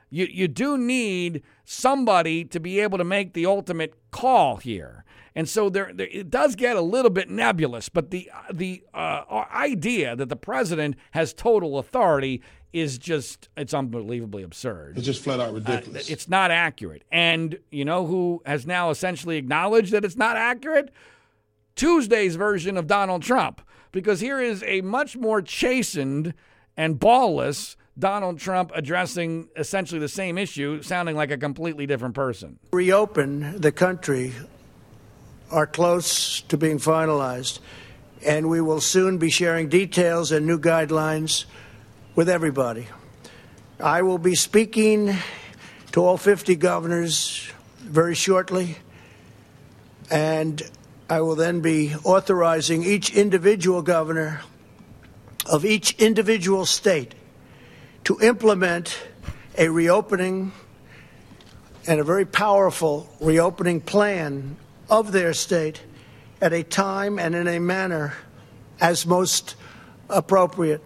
You do need somebody to be able to make the ultimate call here. And so there it does get a little bit nebulous, but the idea that the president has total authority is just, it's unbelievably absurd. It's just flat out ridiculous. It's not accurate. And you know who has now essentially acknowledged that it's not accurate? Tuesday's version of Donald Trump, because here is a much more chastened and ballless Donald Trump addressing essentially the same issue, sounding like a completely different person. Reopen the country are close to being finalized, and we will soon be sharing details and new guidelines with everybody. I will be speaking to all 50 governors very shortly, and I will then be authorizing each individual governor of each individual state to implement a reopening and a very powerful reopening plan of their state at a time and in a manner as most appropriate.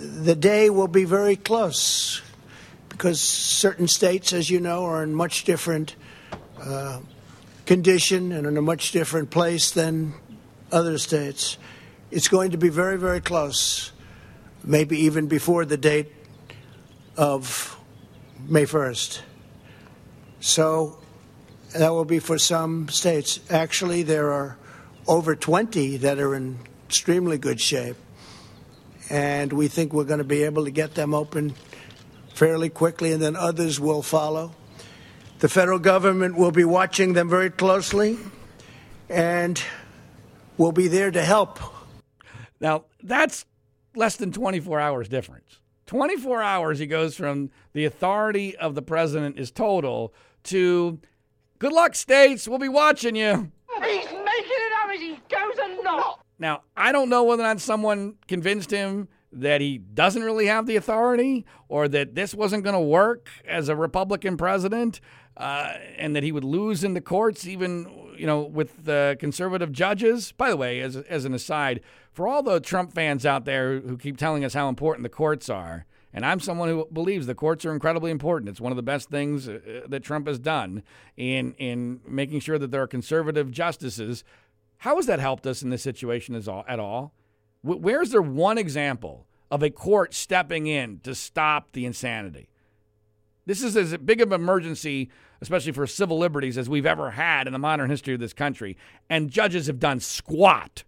The day will be very close because certain states, as you know, are in much different condition and in a much different place than other states. It's going to be very, very close, maybe even before the date of May 1st. So that will be for some states. Actually, there are over 20 that are in extremely good shape. And we think we're going to be able to get them open fairly quickly, and then others will follow. The federal government will be watching them very closely and will be there to help. Now, that's less than 24 hours difference. 24 hours, he goes from the authority of the president is total to good luck, states. We'll be watching you. He's making it up as he goes and not. Now, I don't know whether or not someone convinced him that he doesn't really have the authority or that this wasn't going to work as a Republican president and that he would lose in the courts, even, you know, with the conservative judges. By the way, as an aside, for all the Trump fans out there who keep telling us how important the courts are, and I'm someone who believes the courts are incredibly important. It's one of the best things that Trump has done in making sure that there are conservative justices. How has that helped us in this situation at all? Where's there one example of a court stepping in to stop the insanity? This is as big of an emergency, especially for civil liberties, as we've ever had in the modern history of this country. And judges have done squat.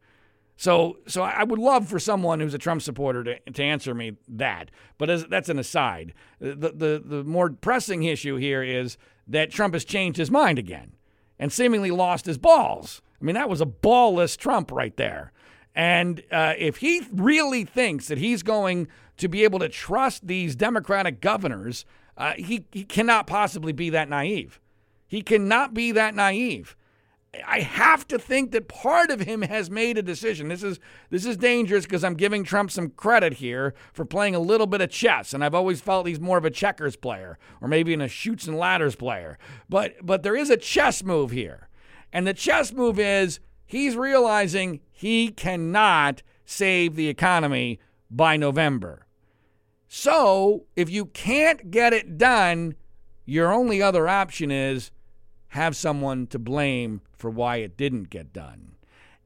So I would love for someone who's a Trump supporter to answer me that. But that's an aside. The more pressing issue here is that Trump has changed his mind again and seemingly lost his balls. I mean, that was a ballless Trump right there. And if he really thinks that he's going to be able to trust these Democratic governors, he cannot possibly be that naive. He cannot be that naive. I have to think that part of him has made a decision. This is dangerous because I'm giving Trump some credit here for playing a little bit of chess, and I've always felt he's more of a checkers player or maybe in a shoots and ladders player. But there is a chess move here. And the chess move is he's realizing he cannot save the economy by November. So if you can't get it done, your only other option is have someone to blame for why it didn't get done.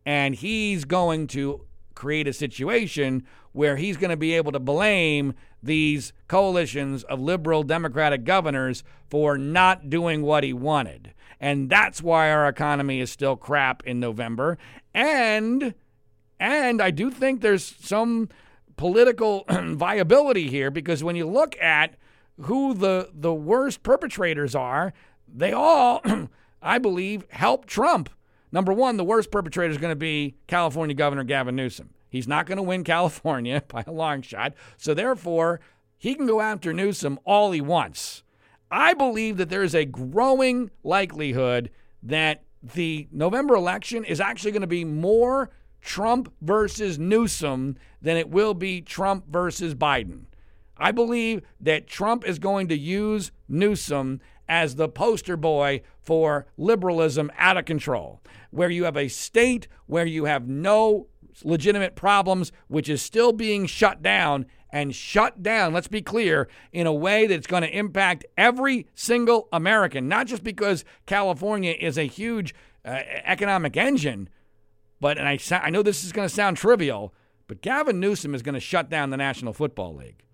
And he's going to create a situation where he's going to be able to blame these coalitions of liberal Democratic governors for not doing what he wanted. And that's why our economy is still crap in November. And I do think there's some political viability here, because when you look at who the worst perpetrators are, they all, I believe, help Trump. Number one, the worst perpetrator is going to be California Governor Gavin Newsom. He's not going to win California by a long shot. So therefore, he can go after Newsom all he wants. I believe that there is a growing likelihood that the November election is actually going to be more Trump versus Newsom than it will be Trump versus Biden. I believe that Trump is going to use Newsom as the poster boy for liberalism out of control, where you have a state where you have no legitimate problems, which is still being shut down. And shut down, let's be clear, in a way that's going to impact every single American, not just because California is a huge economic engine, but, and I know this is going to sound trivial, but Gavin Newsom is going to shut down the National Football League.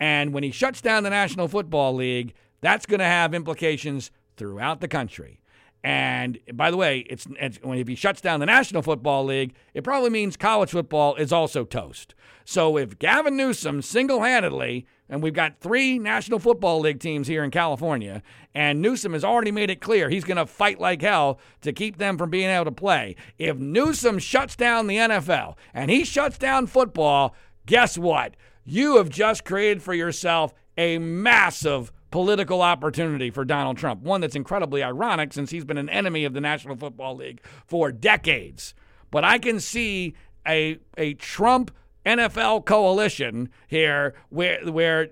And when he shuts down the National Football League, that's going to have implications throughout the country. And by the way, it's when he shuts down the National Football League, it probably means college football is also toast. So if Gavin Newsom single-handedly, and we've got 3 National Football League teams here in California, and Newsom has already made it clear he's going to fight like hell to keep them from being able to play. If Newsom shuts down the NFL and he shuts down football, guess what? You have just created for yourself a massive political opportunity for Donald Trump, one that's incredibly ironic since he's been an enemy of the National Football League for decades. But I can see a Trump NFL coalition here where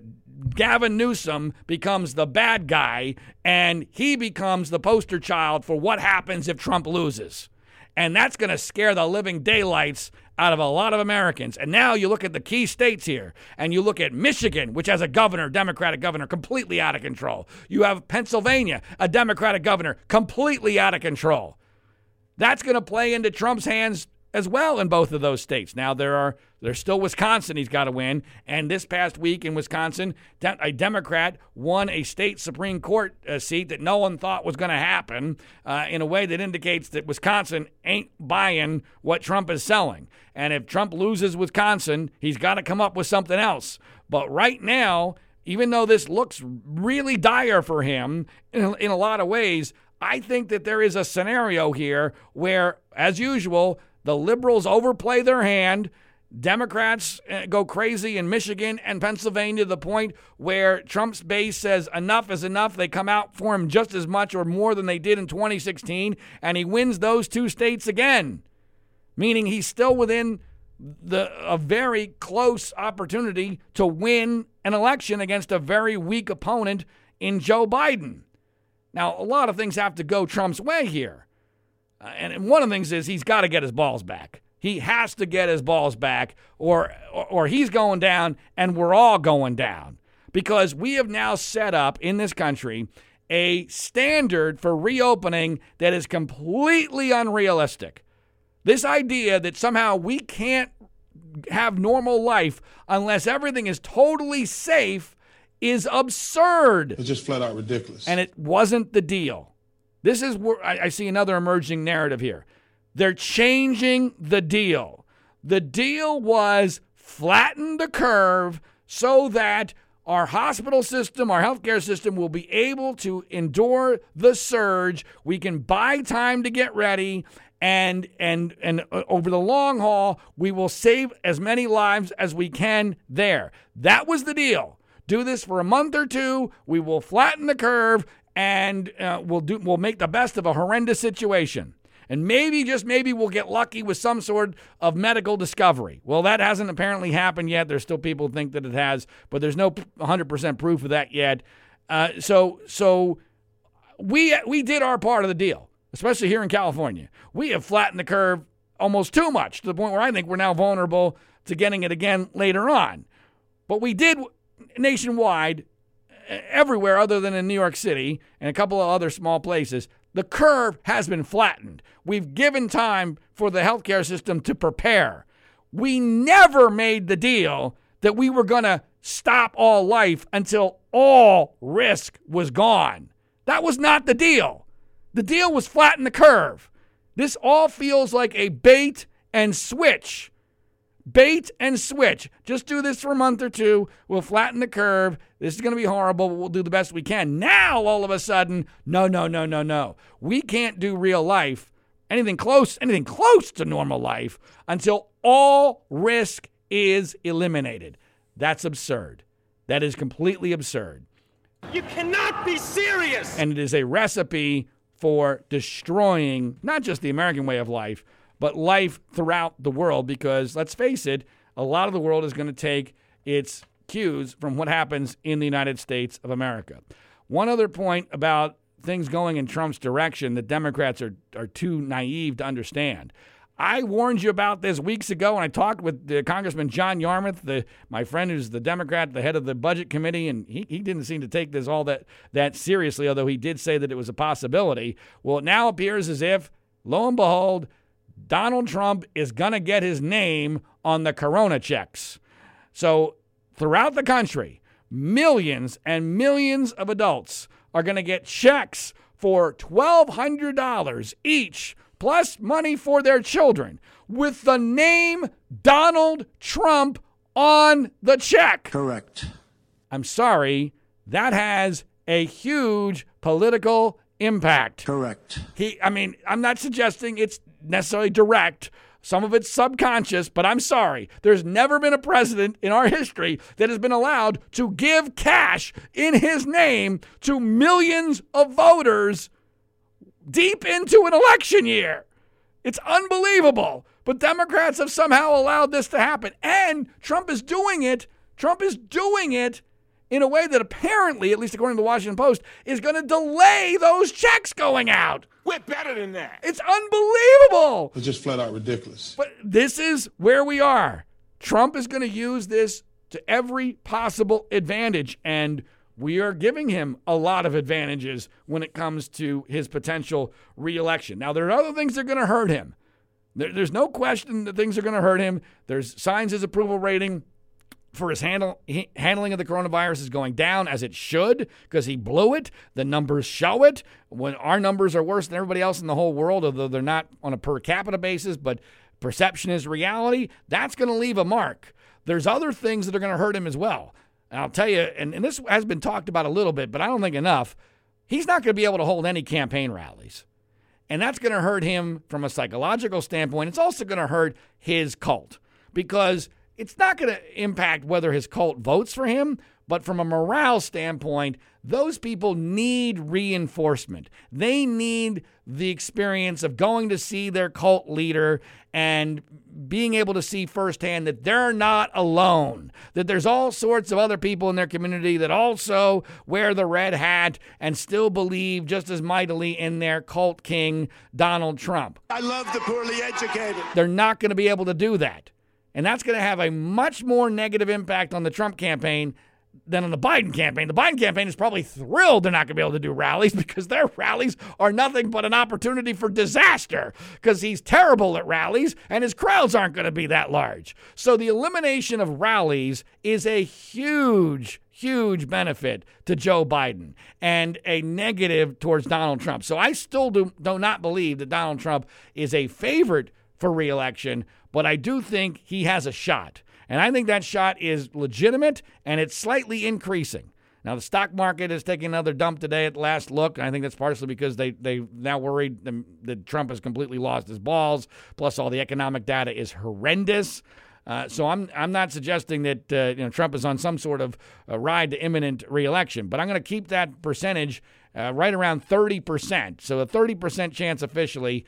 Gavin Newsom becomes the bad guy, and he becomes the poster child for what happens if Trump loses. And that's going to scare the living daylights out of a lot of Americans. And now you look at the key states here, and you look at Michigan, which has a governor, Democratic governor, completely out of control. You have Pennsylvania, a Democratic governor, completely out of control. That's going to play into Trump's hands as well in both of those states. Now, there's still Wisconsin he's got to win. And this past week in Wisconsin, a Democrat won a state Supreme Court seat that no one thought was going to happen in a way that indicates that Wisconsin ain't buying what Trump is selling. And if Trump loses Wisconsin, he's got to come up with something else. But right now, even though this looks really dire for him in a lot of ways, I think that there is a scenario here where, as usual, the liberals overplay their hand. Democrats go crazy in Michigan and Pennsylvania to the point where Trump's base says enough is enough. They come out for him just as much or more than they did in 2016, and he wins those two states again, meaning he's still within a very close opportunity to win an election against a very weak opponent in Joe Biden. Now, a lot of things have to go Trump's way here. And one of the things is he's got to get his balls back. He has to get his balls back or he's going down and we're all going down, because we have now set up in this country a standard for reopening that is completely unrealistic. This idea that somehow we can't have normal life unless everything is totally safe is absurd. It's just flat out ridiculous. And it wasn't the deal. This is where I see another emerging narrative here. They're changing the deal. The deal was flatten the curve so that our hospital system, our healthcare system will be able to endure the surge. We can buy time to get ready. And over the long haul, we will save as many lives as we can there. That was the deal. Do this for a month or two. We will flatten the curve. And we'll make the best of a horrendous situation. And maybe, just maybe, we'll get lucky with some sort of medical discovery. Well, that hasn't apparently happened yet. There's still people who think that it has, but there's no 100% proof of that yet. So we did our part of the deal, especially here in California. We have flattened the curve almost too much, to the point where I think we're now vulnerable to getting it again later on. But we did nationwide, everywhere other than in New York City and a couple of other small places, the curve has been flattened. We've given time for the healthcare system to prepare. We never made the deal that we were going to stop all life until all risk was gone. That was not the deal. The deal was flatten the curve. This all feels like a bait and switch. Bait and switch. Just do this for a month or two. We'll flatten the curve. This is going to be horrible, but we'll do the best we can. Now, all of a sudden, no. We can't do real life, anything close to normal life, until all risk is eliminated. That's absurd. That is completely absurd. You cannot be serious. And it is a recipe for destroying not just the American way of life, but life throughout the world, because, let's face it, a lot of the world is going to take its cues from what happens in the United States of America. One other point about things going in Trump's direction that Democrats are too naive to understand. I warned you about this weeks ago when I talked with Congressman John Yarmuth, my friend who's the Democrat, the head of the Budget Committee, and he didn't seem to take this all that seriously, although he did say that it was a possibility. Well, it now appears as if, lo and behold, Donald Trump is going to get his name on the corona checks. So throughout the country, millions and millions of adults are going to get checks for $1,200 each, plus money for their children, with the name Donald Trump on the check. Correct. I'm sorry, that has a huge political impact. Correct. I'm not suggesting it's necessarily direct. Some of it's subconscious, but I'm sorry. There's never been a president in our history that has been allowed to give cash in his name to millions of voters deep into an election year. It's unbelievable. But Democrats have somehow allowed this to happen. And Trump is doing it. in a way that apparently, at least according to the Washington Post, is going to delay those checks going out. We're better than that. It's unbelievable. It's just flat out ridiculous. But this is where we are. Trump is going to use this to every possible advantage, and we are giving him a lot of advantages when it comes to his potential reelection. Now, there are other things that are going to hurt him. There's no question that things are going to hurt him. There's signs his approval rating for his handling of the coronavirus is going down, as it should, because he blew it. The numbers show it. When our numbers are worse than everybody else in the whole world, although they're not on a per capita basis, but perception is reality, that's going to leave a mark. There's other things that are going to hurt him as well. And I'll tell you, and this has been talked about a little bit, but I don't think enough, he's not going to be able to hold any campaign rallies. And that's going to hurt him from a psychological standpoint. It's also going to hurt his cult, because it's not going to impact whether his cult votes for him, but from a morale standpoint, those people need reinforcement. They need the experience of going to see their cult leader and being able to see firsthand that they're not alone, that there's all sorts of other people in their community that also wear the red hat and still believe just as mightily in their cult king, Donald Trump. I love the poorly educated. They're not going to be able to do that. And that's going to have a much more negative impact on the Trump campaign than on the Biden campaign. The Biden campaign is probably thrilled they're not going to be able to do rallies, because their rallies are nothing but an opportunity for disaster, because he's terrible at rallies and his crowds aren't going to be that large. So the elimination of rallies is a huge, huge benefit to Joe Biden and a negative towards Donald Trump. So I still do not believe that Donald Trump is a favorite for re-election, but I do think he has a shot. And I think that shot is legitimate, and it's slightly increasing. Now, the stock market is taking another dump today at the last look. I think that's partially because they now worried that Trump has completely lost his balls, plus all the economic data is horrendous. So I'm not suggesting that Trump is on some sort of ride to imminent re-election, but I'm going to keep that percentage right around 30%. So a 30% chance officially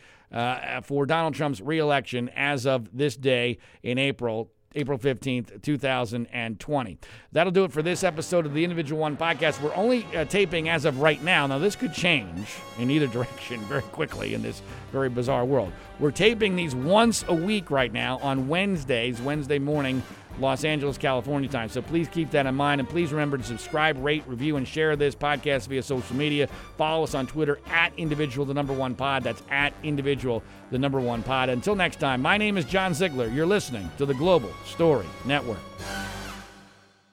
for Donald Trump's re-election as of this day in April 15th, 2020. That'll do it for this episode of the Individual One podcast. We're only taping as of right now. Now, this could change in either direction very quickly in this very bizarre world. We're taping these once a week right now on Wednesdays, Wednesday morning, Los Angeles, California time. So please keep that in mind. And please remember to subscribe, rate, review, and share this podcast via social media. Follow us on Twitter @individual1pod. That's @individual1pod. Until next time, my name is John Ziegler. You're listening to the Global Story Network.